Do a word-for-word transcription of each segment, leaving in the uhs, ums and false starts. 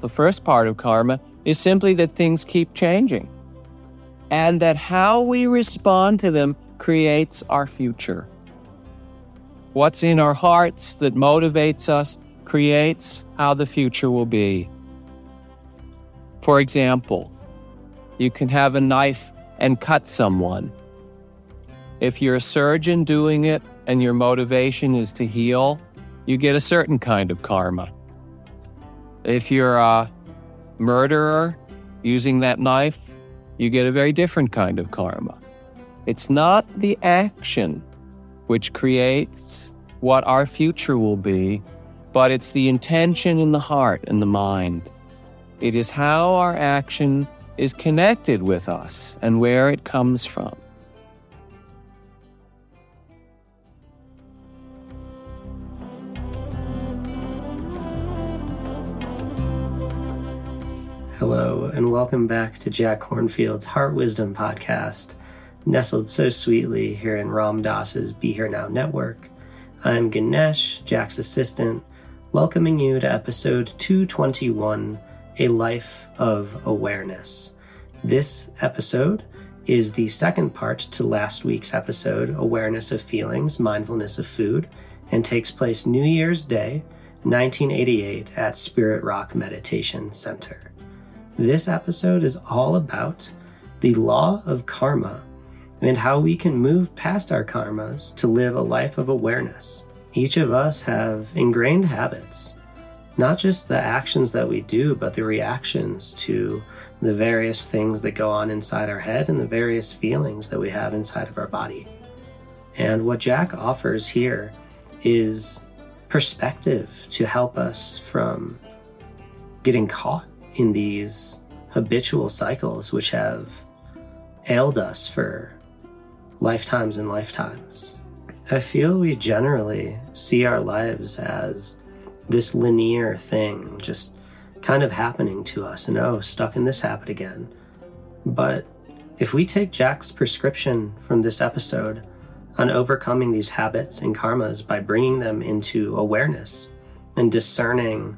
the first part of karma, is simply that things keep changing, and that how we respond to them creates our future. What's in our hearts that motivates us creates how the future will be. For example, you can have a knife and cut someone. If you're a surgeon doing it and your motivation is to heal, you get a certain kind of karma. If you're a murderer using that knife, you get a very different kind of karma. It's not the action which creates what our future will be, but it's the intention in the heart and the mind. It is how our action is connected with us and where it comes from. Hello, and welcome back to Jack Kornfield's Heart Wisdom Podcast, nestled so sweetly here in Ram Dass's Be Here Now network. I'm Ganesh, Jack's assistant, welcoming you to episode two twenty-one, A Life of Awareness. This episode is the second part to last week's episode, Awareness of Feelings, Mindfulness of Food, and takes place New Year's Day, nineteen eighty-eight, at Spirit Rock Meditation Center. This episode is all about the law of karma and how we can move past our karmas to live a life of awareness. Each of us have ingrained habits, not just the actions that we do, but the reactions to the various things that go on inside our head and the various feelings that we have inside of our body. And what Jack offers here is perspective to help us from getting caught in these habitual cycles which have ailed us for lifetimes and lifetimes. I feel we generally see our lives as this linear thing just kind of happening to us, and oh, stuck in this habit again. But if we take Jack's prescription from this episode on overcoming these habits and karmas by bringing them into awareness and discerning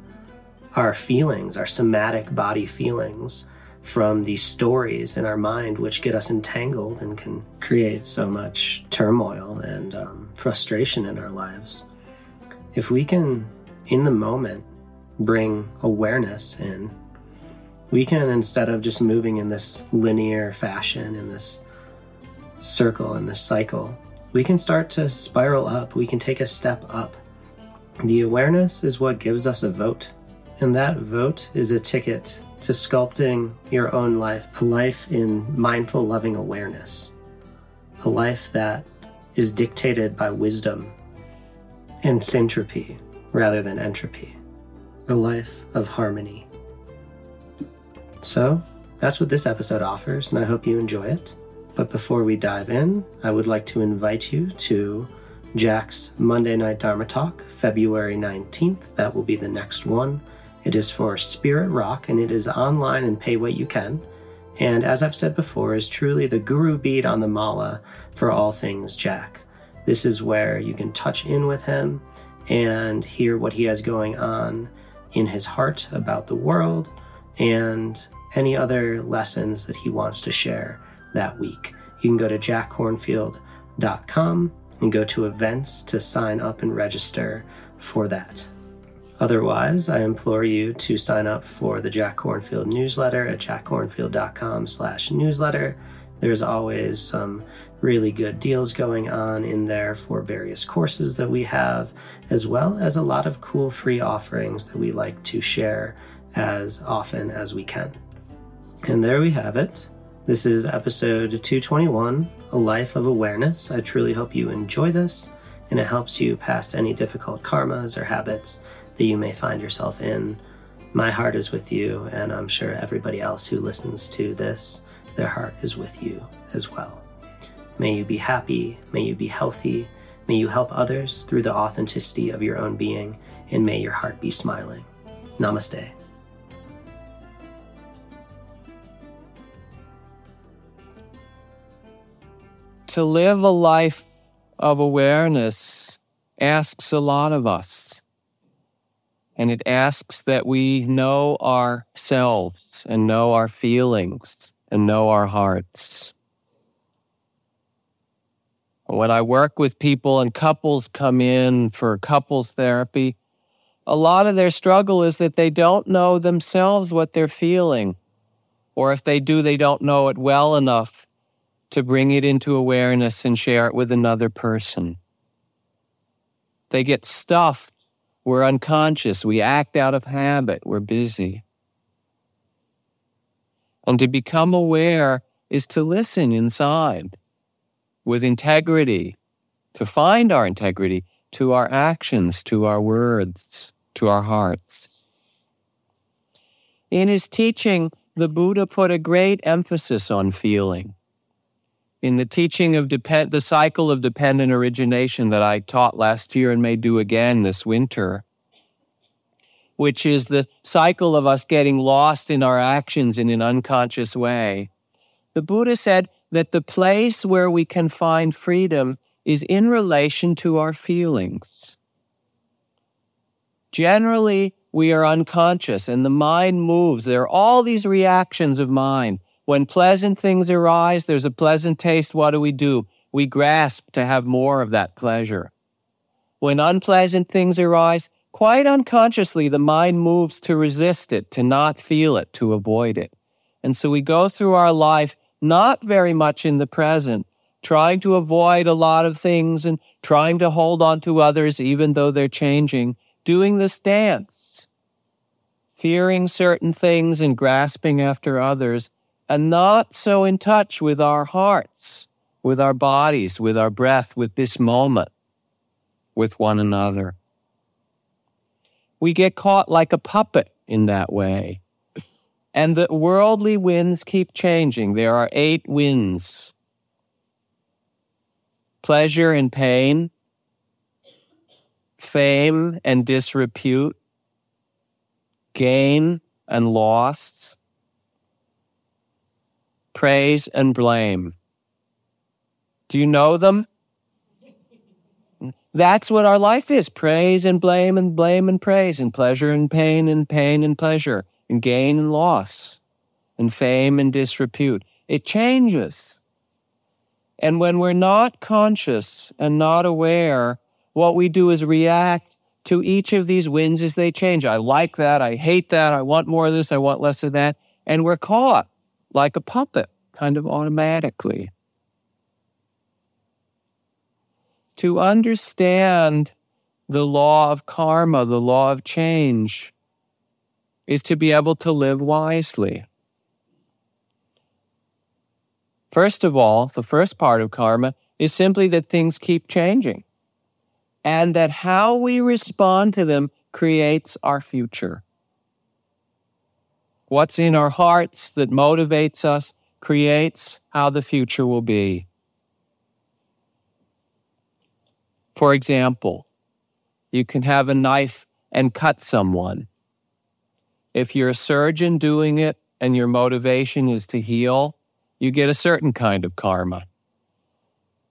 our feelings, our somatic body feelings, from these stories in our mind which get us entangled and can create so much turmoil and um, frustration in our lives. If we can, in the moment, bring awareness in, we can, instead of just moving in this linear fashion, in this circle, in this cycle, we can start to spiral up. We can take a step up. The awareness is what gives us a vote. And that vote is a ticket to sculpting your own life, a life in mindful, loving awareness, a life that is dictated by wisdom and syntropy rather than entropy, a life of harmony. So that's what this episode offers, and I hope you enjoy it. But before we dive in, I would like to invite you to Jack's Monday Night Dharma Talk, February nineteenth. That will be the next one. It is for Spirit Rock, and it is online and pay what you can. And as I've said before, is truly the guru bead on the mala for all things Jack. This is where you can touch in with him and hear what he has going on in his heart about the world and any other lessons that he wants to share that week. You can go to jack kornfield dot com and go to events to sign up and register for that. Otherwise, I implore you to sign up for the Jack Kornfield newsletter at jack kornfield dot com slash newsletter. There's always some really good deals going on in there for various courses that we have, as well as a lot of cool free offerings that we like to share as often as we can. And there we have it. This is episode two twenty-one, A Life of Awareness. I truly hope you enjoy this, and it helps you past any difficult karmas or habits that you may find yourself in. My heart is with you, and I'm sure everybody else who listens to this, their heart is with you as well. May you be happy, may you be healthy, may you help others through the authenticity of your own being, and may your heart be smiling. Namaste. To live a life of awareness asks a lot of us. And it asks that we know ourselves and know our feelings and know our hearts. When I work with people and couples come in for couples therapy, a lot of their struggle is that they don't know themselves what they're feeling. Or if they do, they don't know it well enough to bring it into awareness and share it with another person. They get stuffed. We're unconscious. We act out of habit. We're busy. And to become aware is to listen inside with integrity, to find our integrity, to our actions, to our words, to our hearts. In his teaching, the Buddha put a great emphasis on feeling. In the teaching of depend, the cycle of dependent origination that I taught last year and may do again this winter, which is the cycle of us getting lost in our actions in an unconscious way, the Buddha said that the place where we can find freedom is in relation to our feelings. Generally, we are unconscious and the mind moves. There are all these reactions of mind. When pleasant things arise, there's a pleasant taste. What do we do? We grasp to have more of that pleasure. When unpleasant things arise, quite unconsciously, the mind moves to resist it, to not feel it, to avoid it. And so we go through our life not very much in the present, trying to avoid a lot of things and trying to hold on to others even though they're changing, doing this dance, fearing certain things and grasping after others, and not so in touch with our hearts, with our bodies, with our breath, with this moment, with one another. We get caught like a puppet in that way. And the worldly winds keep changing. There are eight winds. Pleasure and pain, fame and disrepute, gain and loss, praise and blame. Do you know them? That's what our life is. Praise and blame and blame and praise and pleasure and pain and pain and pleasure and gain and loss and fame and disrepute. It changes. And when we're not conscious and not aware, what we do is react to each of these winds as they change. I like that. I hate that. I want more of this. I want less of that. And we're caught like a puppet, kind of automatically. To understand the law of karma, the law of change, is to be able to live wisely. First of all, the first part of karma is simply that things keep changing, and that how we respond to them creates our future. What's in our hearts that motivates us creates how the future will be. For example, you can have a knife and cut someone. If you're a surgeon doing it and your motivation is to heal, you get a certain kind of karma.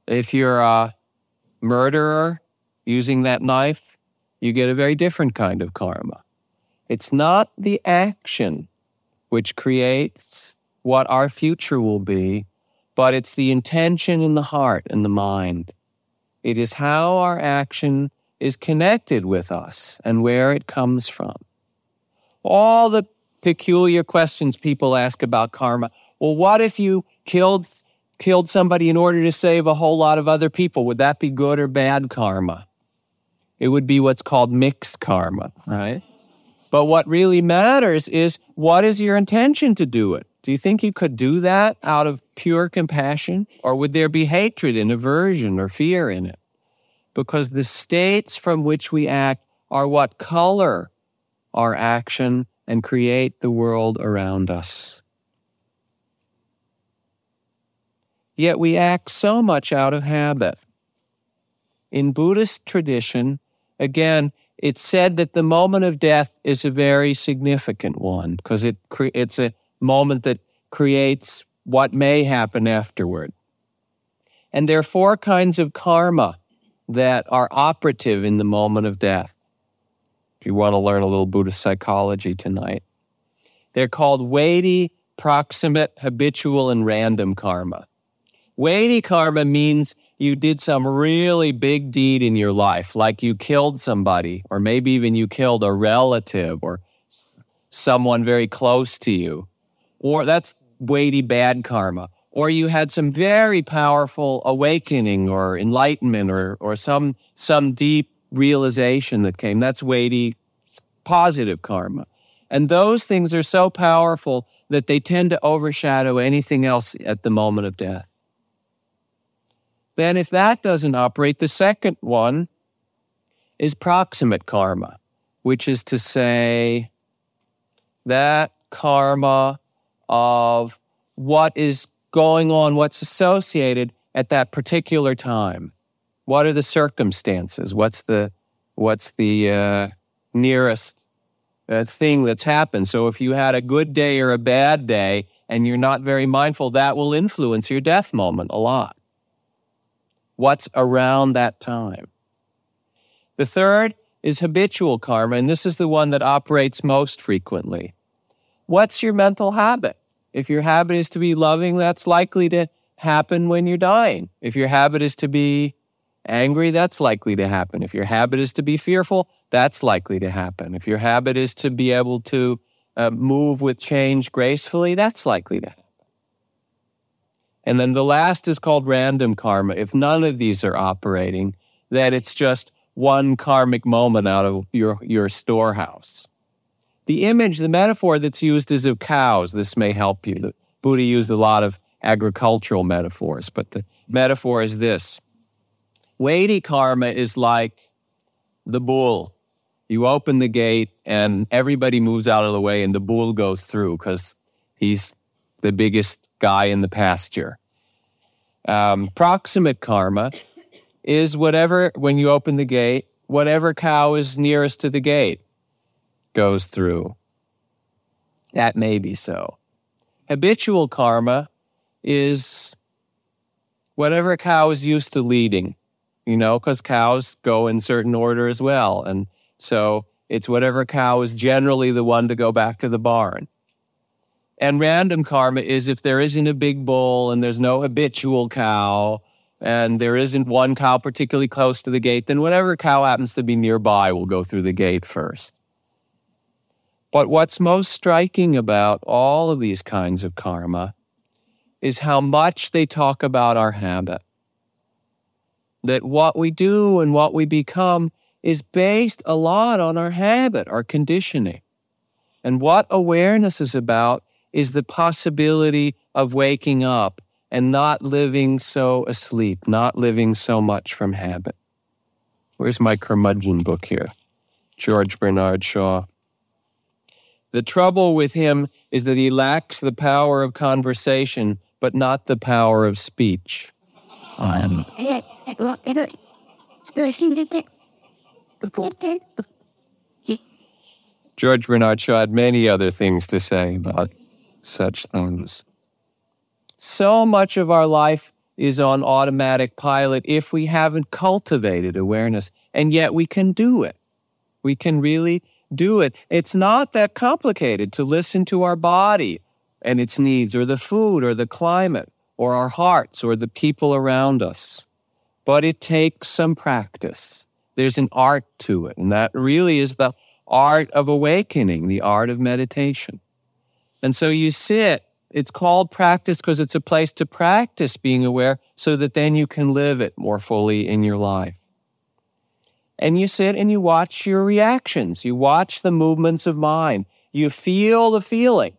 If you're a murderer using that knife, you get a very different kind of karma. It's not the action which creates what our future will be, but it's the intention in the heart and the mind. It is how our action is connected with us and where it comes from. All the peculiar questions people ask about karma. Well, what if you killed killed somebody in order to save a whole lot of other people? Would that be good or bad karma? It would be what's called mixed karma, right? But what really matters is, what is your intention to do it? Do you think you could do that out of pure compassion? Or would there be hatred and aversion or fear in it? Because the states from which we act are what color our action and create the world around us. Yet we act so much out of habit. In Buddhist tradition, again, it's said that the moment of death is a very significant one because it cre- it's a moment that creates what may happen afterward. And there are four kinds of karma that are operative in the moment of death. if you want to learn a little Buddhist psychology tonight. They're called weighty, proximate, habitual, and random karma. Weighty karma means you did some really big deed in your life, like you killed somebody, or maybe even you killed a relative or someone very close to you. Or that's weighty bad karma. Or you had some very powerful awakening or enlightenment or or some some deep realization that came. That's weighty positive karma. And those things are so powerful that they tend to overshadow anything else at the moment of death. Then if that doesn't operate, the second one is proximate karma, which is to say that karma of what is going on, what's associated at that particular time. What are the circumstances? What's the what's the uh, nearest uh, thing that's happened? So if you had a good day or a bad day and you're not very mindful, that will influence your death moment a lot. What's around that time? The third is habitual karma, and this is the one that operates most frequently. What's your mental habit? If your habit is to be loving, that's likely to happen when you're dying. If your habit is to be angry, that's likely to happen. If your habit is to be fearful, that's likely to happen. If your habit is to be able to uh, move with change gracefully, that's likely to happen. And then the last is called random karma. If none of these are operating, then it's just one karmic moment out of your, your storehouse. The image, the metaphor that's used is of cows. This may help you. The Buddha used a lot of agricultural metaphors, but the metaphor is this. Weighty karma is like the bull. You open the gate and everybody moves out of the way and the bull goes through because he's the biggest guy in the pasture. Um, proximate karma is whatever, when you open the gate, whatever cow is nearest to the gate goes through. That may be so. Habitual karma is whatever a cow is used to leading, you know, because cows go in certain order as well. And so it's whatever cow is generally the one to go back to the barn. And random karma is if there isn't a big bull and there's no habitual cow and there isn't one cow particularly close to the gate, then whatever cow happens to be nearby will go through the gate first. But what's most striking about all of these kinds of karma is how much they talk about our habit. That what we do and what we become is based a lot on our habit, our conditioning. And what awareness is about is the possibility of waking up and not living so asleep, not living so much from habit. Where's my curmudgeon book here? George Bernard Shaw. The trouble with him is that he lacks the power of conversation, but not the power of speech. Um. George Bernard Shaw had many other things to say about such things. So much of our life is on automatic pilot if we haven't cultivated awareness, and yet we can do it. We can really do it. It's not that complicated to listen to our body and its needs, or the food, or the climate, or our hearts, or the people around us. But it takes some practice. There's an art to it, and that really is the art of awakening, the art of meditation. And so you sit. It's called practice because it's a place to practice being aware so that then you can live it more fully in your life. And you sit and you watch your reactions. You watch the movements of mind. You feel the feelings.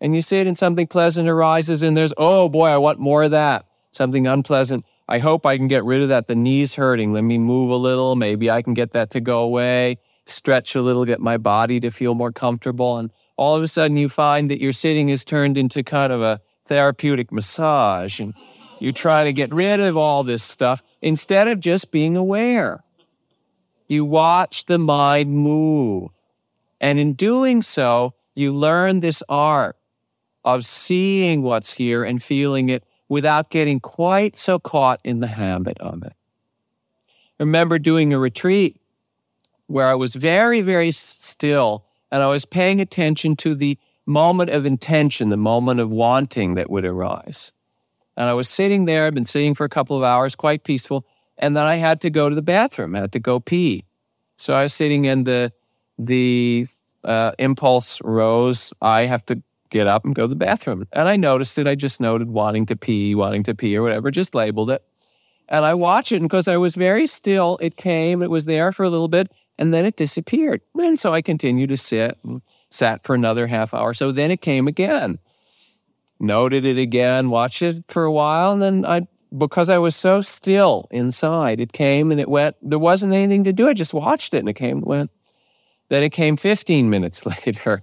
And you sit and something pleasant arises and there's, oh boy, I want more of that. Something unpleasant. I hope I can get rid of that. The knee's hurting. Let me move a little. Maybe I can get that to go away. Stretch a little, get my body to feel more comfortable. And all of a sudden you find that your sitting is turned into kind of a therapeutic massage. And you try to get rid of all this stuff instead of just being aware. You watch the mind move. And in doing so, you learn this art of seeing what's here and feeling it without getting quite so caught in the habit of it. I remember doing a retreat where I was very, very still, and I was paying attention to the moment of intention, the moment of wanting that would arise. And I was sitting there, I'd been sitting for a couple of hours, quite peaceful, and then I had to go to the bathroom, I had to go pee. So I was sitting in the, the uh, impulse rose, I have to get up and go to the bathroom. And I noticed it, I just noted wanting to pee, wanting to pee or whatever, just labeled it. And I watched it, and because I was very still, it came, it was there for a little bit, and then it disappeared. And so I continued to sit, sat for another half hour. So then it came again. Noted it again, watched it for a while, and then I, because I was so still inside, it came and it went. There wasn't anything to do. I just watched it, and it came and went. Then it came fifteen minutes later.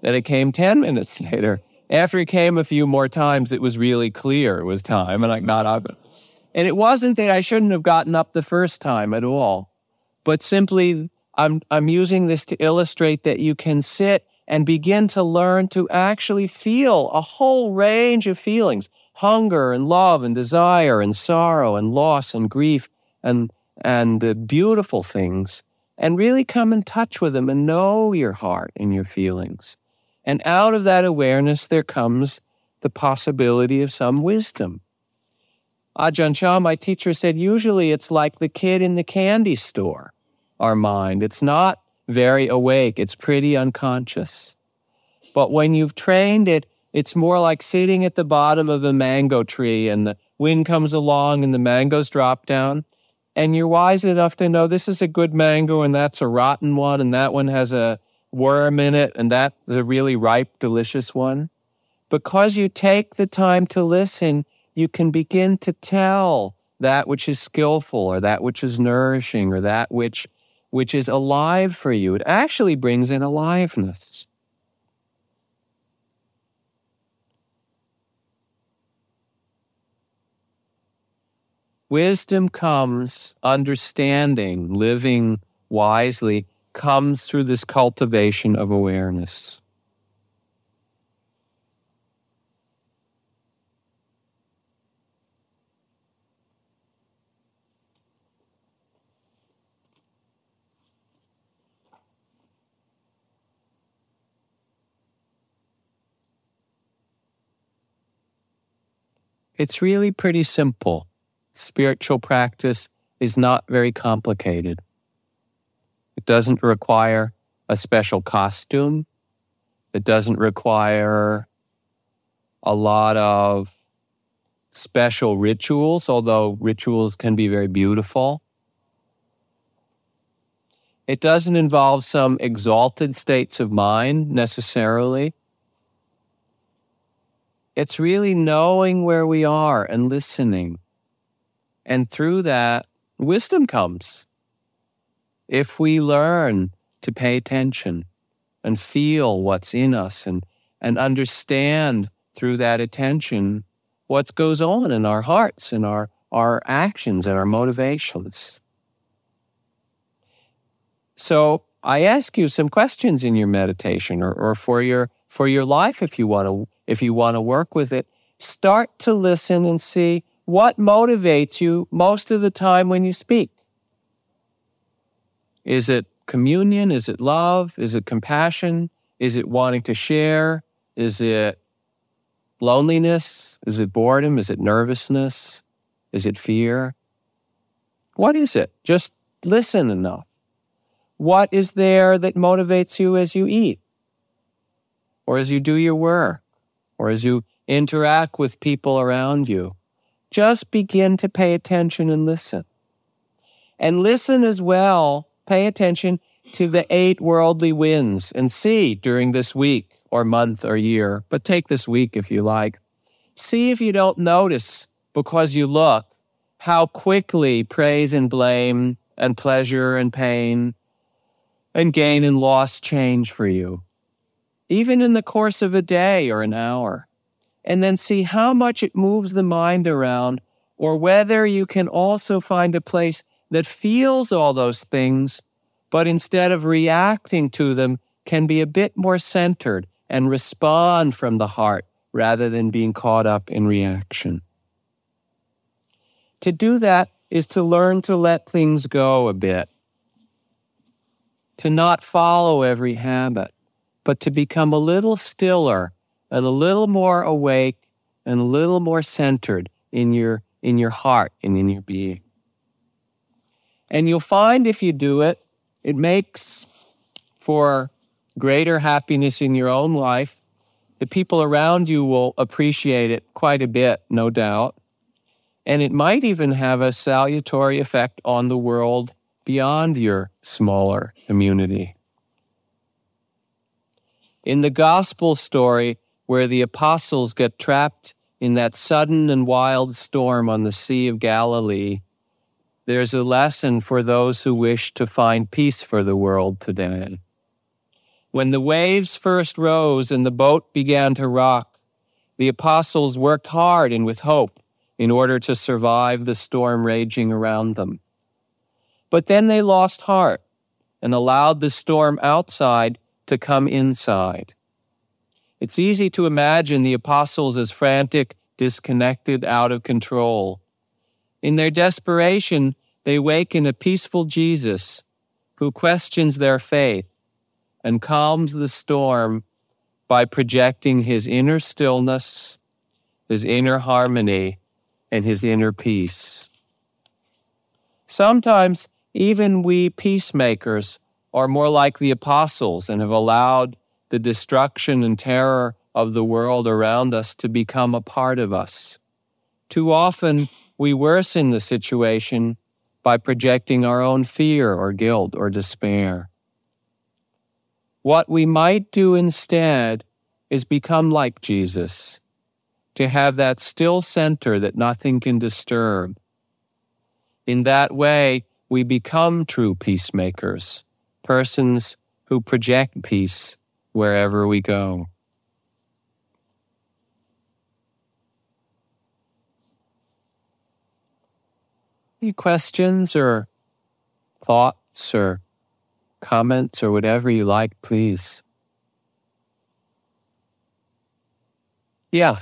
Then it came ten minutes later. After it came a few more times, it was really clear it was time, and I got up. And it wasn't that I shouldn't have gotten up the first time at all, but simply I'm I'm using this to illustrate that you can sit and begin to learn to actually feel a whole range of feelings, hunger and love and desire and sorrow and loss and grief and and the beautiful things, and really come in touch with them and know your heart and your feelings. And out of that awareness, there comes the possibility of some wisdom. Ajahn Chah, my teacher, said, usually it's like the kid in the candy store, our mind. It's not very awake. It's pretty unconscious. But when you've trained it, it's more like sitting at the bottom of a mango tree and the wind comes along and the mangoes drop down. And you're wise enough to know this is a good mango and that's a rotten one and that one has a worm in it and that's a really ripe, delicious one. Because you take the time to listen, you can begin to tell that which is skillful or that which is nourishing or that which which is alive for you. It actually brings in aliveness. Wisdom comes, understanding, living wisely, comes through this cultivation of awareness. It's really pretty simple. Spiritual practice is not very complicated. It doesn't require a special costume. It doesn't require a lot of special rituals, although rituals can be very beautiful. It doesn't involve some exalted states of mind necessarily. It's really knowing where we are and listening. And through that, wisdom comes. If we learn to pay attention and feel what's in us and, and understand through that attention what goes on in our hearts and our, our actions and our motivations. So I ask you some questions in your meditation or, or for your for your life if you want to If you want to work with it, start to listen and see what motivates you most of the time when you speak. Is it communion? Is it love? Is it compassion? Is it wanting to share? Is it loneliness? Is it boredom? Is it nervousness? Is it fear? What is it? Just listen enough. What is there that motivates you as you eat? Or as you do your work? Or as you interact with people around you, just begin to pay attention and listen. And listen as well, pay attention to the eight worldly winds and see during this week or month or year, but take this week if you like, see if you don't notice because you look how quickly praise and blame and pleasure and pain and gain and loss change for you. Even in the course of a day or an hour, and then see how much it moves the mind around, or whether you can also find a place that feels all those things, but instead of reacting to them, can be a bit more centered and respond from the heart rather than being caught up in reaction. To do that is to learn to let things go a bit. to not follow every habit, but to become a little stiller and a little more awake and a little more centered in your in your heart and in your being. And you'll find if you do it, it makes for greater happiness in your own life. The people around you will appreciate it quite a bit, no doubt. And it might even have a salutary effect on the world beyond your smaller community. In the gospel story, where the apostles get trapped in that sudden and wild storm on the Sea of Galilee, there's a lesson for those who wish to find peace for the world today. When the waves first rose and the boat began to rock, the apostles worked hard and with hope in order to survive the storm raging around them. But then they lost heart and allowed the storm outside to come inside. It's easy to imagine the apostles as frantic, disconnected, out of control. In their desperation, they waken a peaceful Jesus who questions their faith and calms the storm by projecting his inner stillness, his inner harmony, and his inner peace. Sometimes even we peacemakers are more like the apostles and have allowed the destruction and terror of the world around us to become a part of us. Too often, we worsen the situation by projecting our own fear or guilt or despair. What we might do instead is become like Jesus, to have that still center that nothing can disturb. In that way, we become true peacemakers, persons who project peace wherever we go. Any questions or thoughts or comments or whatever you like, please. Yeah.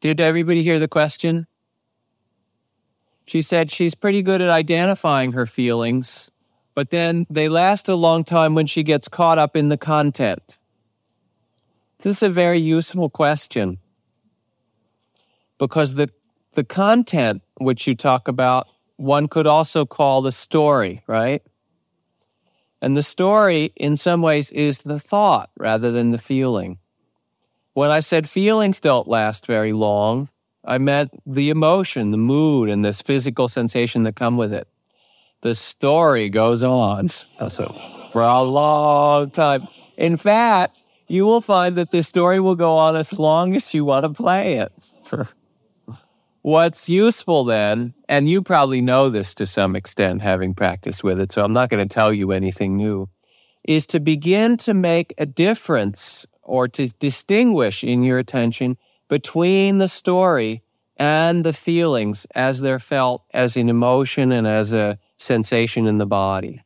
Did everybody hear the question? She said she's pretty good at identifying her feelings, but then they last a long time when she gets caught up in the content. This is a very useful question, because the the content which you talk about, one could also call the story, right? And the story, in some ways, is the thought rather than the feeling. When I said feelings don't last very long, I meant the emotion, the mood, and this physical sensation that come with it. The story goes on also, for a long time. In fact, you will find that the story will go on as long as you want to play it. What's useful then, and you probably know this to some extent having practiced with it, so I'm not going to tell you anything new, is to begin to make a difference or to distinguish in your attention between the story and the feelings as they're felt as an emotion and as a sensation in the body.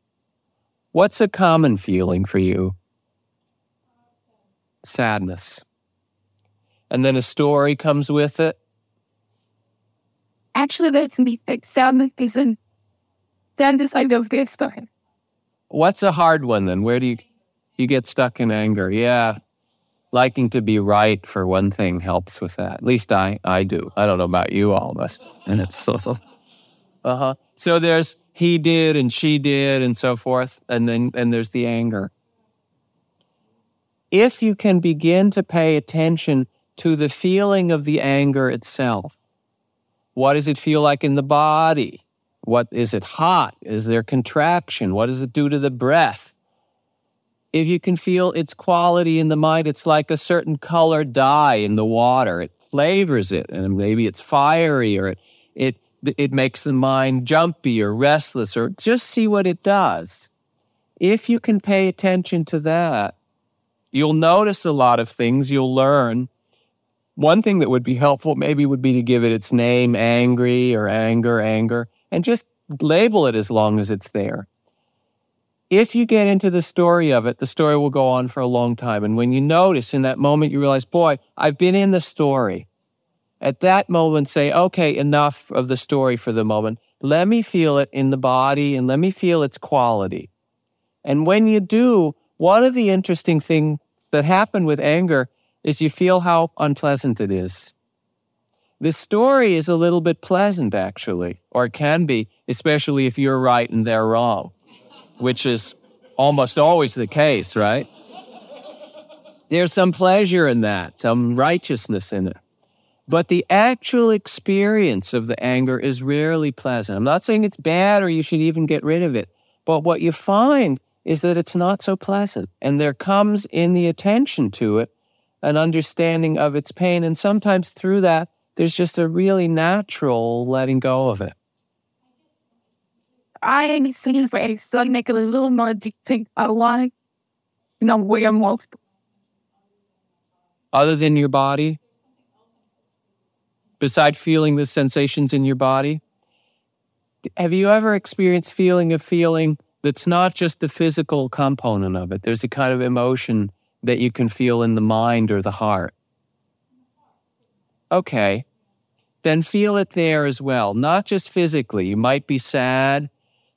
What's a common feeling for you? Sadness. And then a story comes with it. Actually, that's me. Sadness isn't. Sadness, I don't get stuck in. What's a hard one then? Where do you you get stuck in anger? Yeah, liking to be right for one thing helps with that. At least I I do. I don't know about you all, but and it's so so. Uh huh. So there's he did and she did and so forth, and then and there's the anger. If you can begin to pay attention to the feeling of the anger itself. What does it feel like in the body? What is it hot? Is there contraction? What does it do to the breath? If you can feel its quality in the mind, it's like a certain color dye in the water. It flavors it, and maybe it's fiery, or it it it makes the mind jumpy or restless, or just see what it does. If you can pay attention to that, you'll notice a lot of things. You'll learn. One thing that would be helpful maybe would be to give it its name, angry or anger, anger, and just label it as long as it's there. If you get into the story of it, the story will go on for a long time. And when you notice in that moment, you realize, boy, I've been in the story. At that moment, say, okay, enough of the story for the moment. Let me feel it in the body and let me feel its quality. And when you do, one of the interesting things that happen with anger is you feel how unpleasant it is. The story is a little bit pleasant, actually, or it can be, especially if you're right and they're wrong, which is almost always the case, right? There's some pleasure in that, some righteousness in it. But the actual experience of the anger is rarely pleasant. I'm not saying it's bad or you should even get rid of it, but what you find is that it's not so pleasant. And there comes in the attention to it an understanding of its pain, and sometimes through that, there's just a really natural letting go of it. I am seeing for it, so I make it a little more addicting. I like, you know, where I'm most. Other than your body? Beside feeling the sensations in your body? Have you ever experienced feeling a feeling that's not just the physical component of it? There's a kind of emotion that you can feel in the mind or the heart. Okay. Then feel it there as well, not just physically. You might be sad.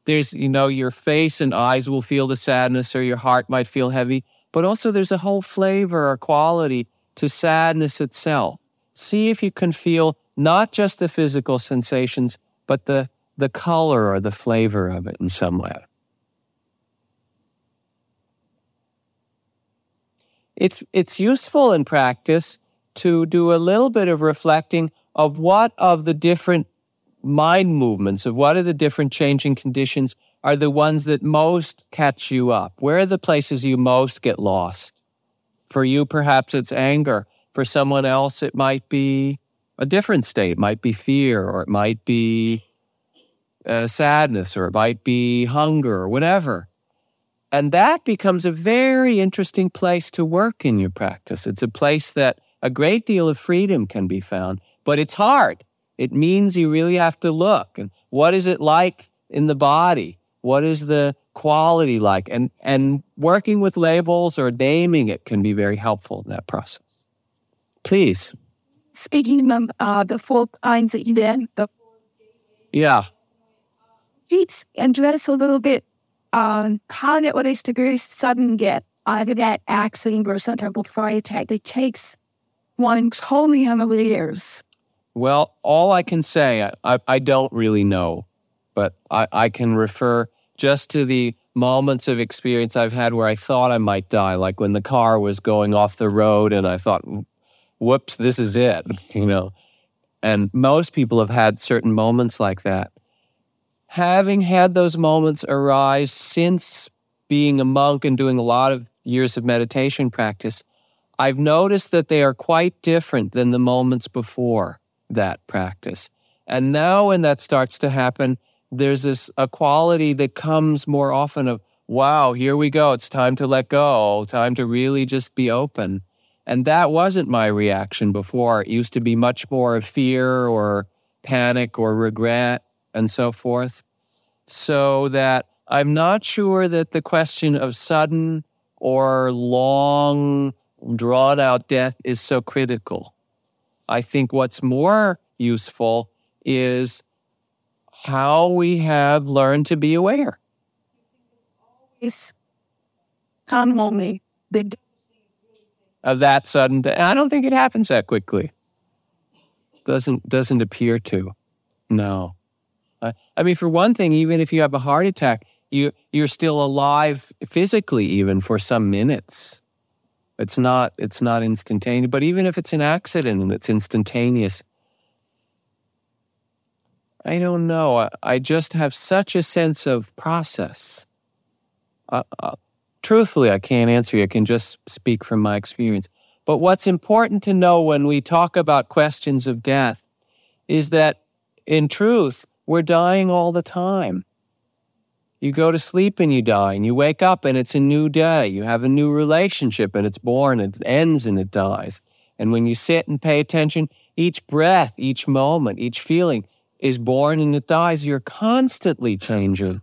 There's, you know, your face and eyes will feel the sadness, or your heart might feel heavy. But also there's a whole flavor or quality to sadness itself. See if you can feel not just the physical sensations, but the, the color or the flavor of it in some way. It's, it's useful in practice to do a little bit of reflecting of what of the different mind movements, of what are the different changing conditions are the ones that most catch you up. Where are the places you most get lost? For you, perhaps it's anger. For someone else, it might be a different state. It might be fear, or it might be uh, sadness, or it might be hunger, or whatever. And that becomes a very interesting place to work in your practice. It's a place that a great deal of freedom can be found, but it's hard. It means you really have to look. And what is it like in the body? What is the quality like? And and working with labels or naming it can be very helpful in that process. Please. Speaking of uh, the four kinds of the, the yeah, please address a little bit on how it relates to very sudden get either that accident or some type of fire attack that takes. One totally how many years? Well, all I can say, I, I, I don't really know, but I, I can refer just to the moments of experience I've had where I thought I might die, like when the car was going off the road and I thought, whoops, this is it, you know. And most people have had certain moments like that. Having had those moments arise since being a monk and doing a lot of years of meditation practice, I've noticed that they are quite different than the moments before that practice. And now when that starts to happen, there's this a quality that comes more often of, wow, here we go. It's time to let go, time to really just be open. And that wasn't my reaction before. It used to be much more of fear or panic or regret and so forth. So that I'm not sure that the question of sudden or long drawn-out death is so critical. I think what's more useful is how we have learned to be aware. It's come only the of that sudden death. I don't think it happens that quickly. Doesn't doesn't appear to. No. I, I mean, for one thing, even if you have a heart attack, you you're still alive physically, even for some minutes. It's not it's not instantaneous, but even if it's an accident and it's instantaneous, I don't know. I, I just have such a sense of process. Uh, uh, truthfully, I can't answer you. I can just speak from my experience. But what's important to know when we talk about questions of death is that, in truth, we're dying all the time. You go to sleep and you die, and you wake up and it's a new day. You have a new relationship and it's born, and it ends and it dies. And when you sit and pay attention, each breath, each moment, each feeling is born and it dies. You're constantly changing.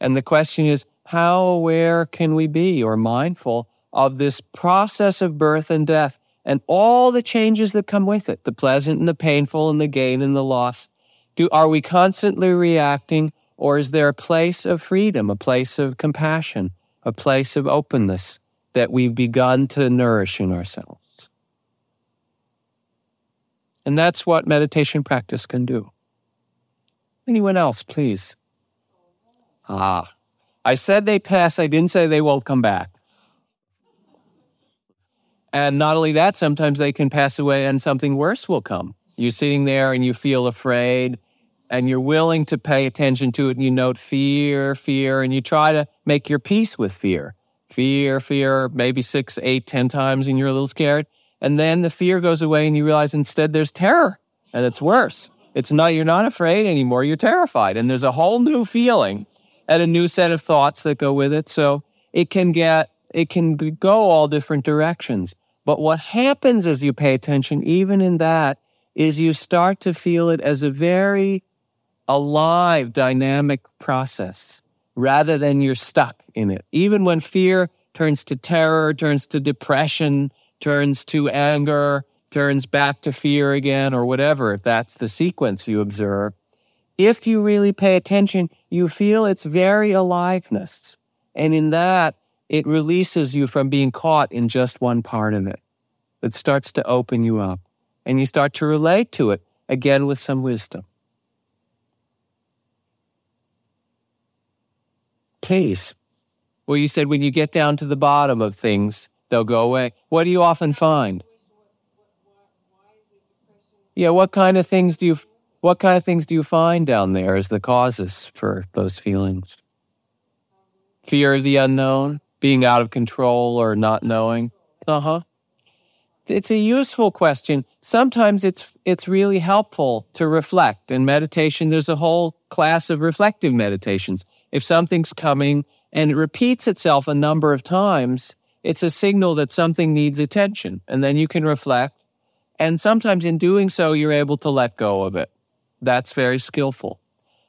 And the question is, how aware can we be or mindful of this process of birth and death and all the changes that come with it, the pleasant and the painful and the gain and the loss? Do, are we constantly reacting? Or is there a place of freedom, a place of compassion, a place of openness that we've begun to nourish in ourselves. And that's what meditation practice can do. Anyone else, please? Ah, I said they pass, I didn't say they won't come back. And not only that, sometimes they can pass away and something worse will come. You're sitting there and you feel afraid and you're willing to pay attention to it and you note fear, fear, and you try to make your peace with fear. Fear, fear, maybe six, eight, ten times and you're a little scared. And then the fear goes away and you realize instead there's terror and it's worse. It's not, you're not afraid anymore, you're terrified. And there's a whole new feeling and a new set of thoughts that go with it. So it can get, it can go all different directions. But what happens as you pay attention, even in that, is you start to feel it as a very alive, dynamic process rather than you're stuck in it. Even when fear turns to terror, turns to depression, turns to anger, turns back to fear again or whatever, if that's the sequence you observe, if you really pay attention, you feel its very aliveness. And in that, it releases you from being caught in just one part of it. It starts to open you up. And you start to relate to it, again, with some wisdom. Please. Well, you said when you get down to the bottom of things, they'll go away. What do you often find? Yeah, what kind of things do you, what kind of things do you find down there as the causes for those feelings? Fear of the unknown, being out of control or not knowing. Uh-huh. It's a useful question. Sometimes it's it's really helpful to reflect. In meditation, there's a whole class of reflective meditations. If something's coming and it repeats itself a number of times, it's a signal that something needs attention. And then you can reflect. And sometimes in doing so, you're able to let go of it. That's very skillful.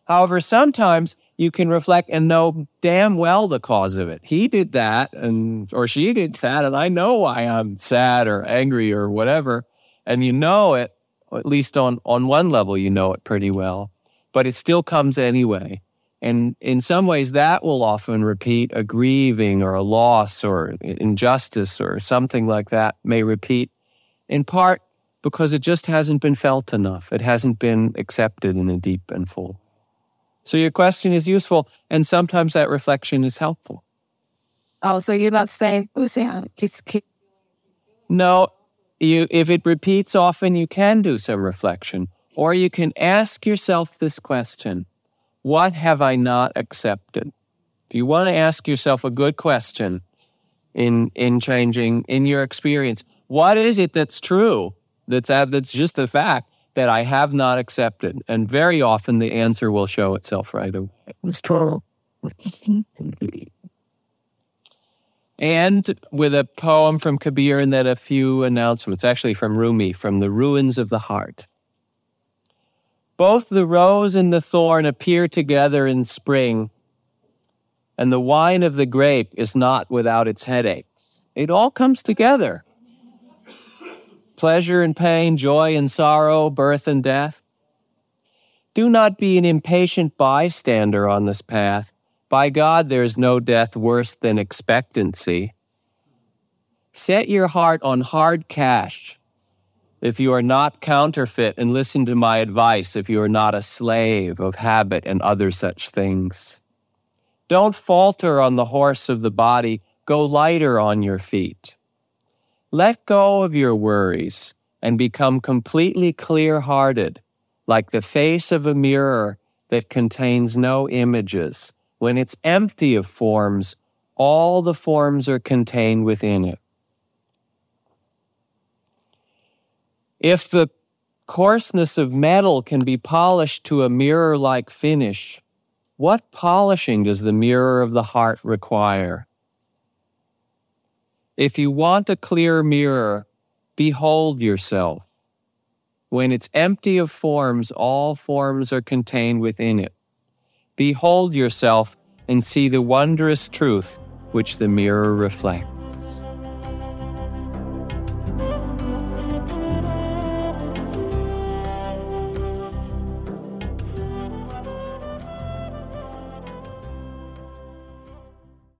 However, sometimes you can reflect and know damn well the cause of it. He did that, and or she did that, and I know why I'm sad or angry or whatever. And you know it, or at least on, on one level you know it pretty well, but it still comes anyway. And in some ways that will often repeat. A grieving or a loss or injustice or something like that may repeat, in part because it just hasn't been felt enough. It hasn't been accepted in a deep and full. So your question is useful, and sometimes that reflection is helpful. Oh, so you're not saying, just keep... No, you, if it repeats often, you can do some reflection. Or you can ask yourself this question, what have I not accepted? If you want to ask yourself a good question in in changing, in your experience, what is it that's true, that's, that's just a fact, that I have not accepted? And very often the answer will show itself right away. And with a poem from Kabir and then a few announcements, actually from Rumi, from The Ruins of the Heart. Both the rose and the thorn appear together in spring, and the wine of the grape is not without its headaches. It all comes together. Pleasure and pain, joy and sorrow, birth and death. Do not be an impatient bystander on this path. By God, there is no death worse than expectancy. Set your heart on hard cash. If you are not counterfeit, and listen to my advice, if you are not a slave of habit and other such things. Don't falter on the horse of the body. Go lighter on your feet. Let go of your worries and become completely clear-hearted, like the face of a mirror that contains no images. When it's empty of forms, all the forms are contained within it. If the coarseness of metal can be polished to a mirror-like finish, what polishing does the mirror of the heart require? If you want a clear mirror, behold yourself. When it's empty of forms, all forms are contained within it. Behold yourself and see the wondrous truth which the mirror reflects.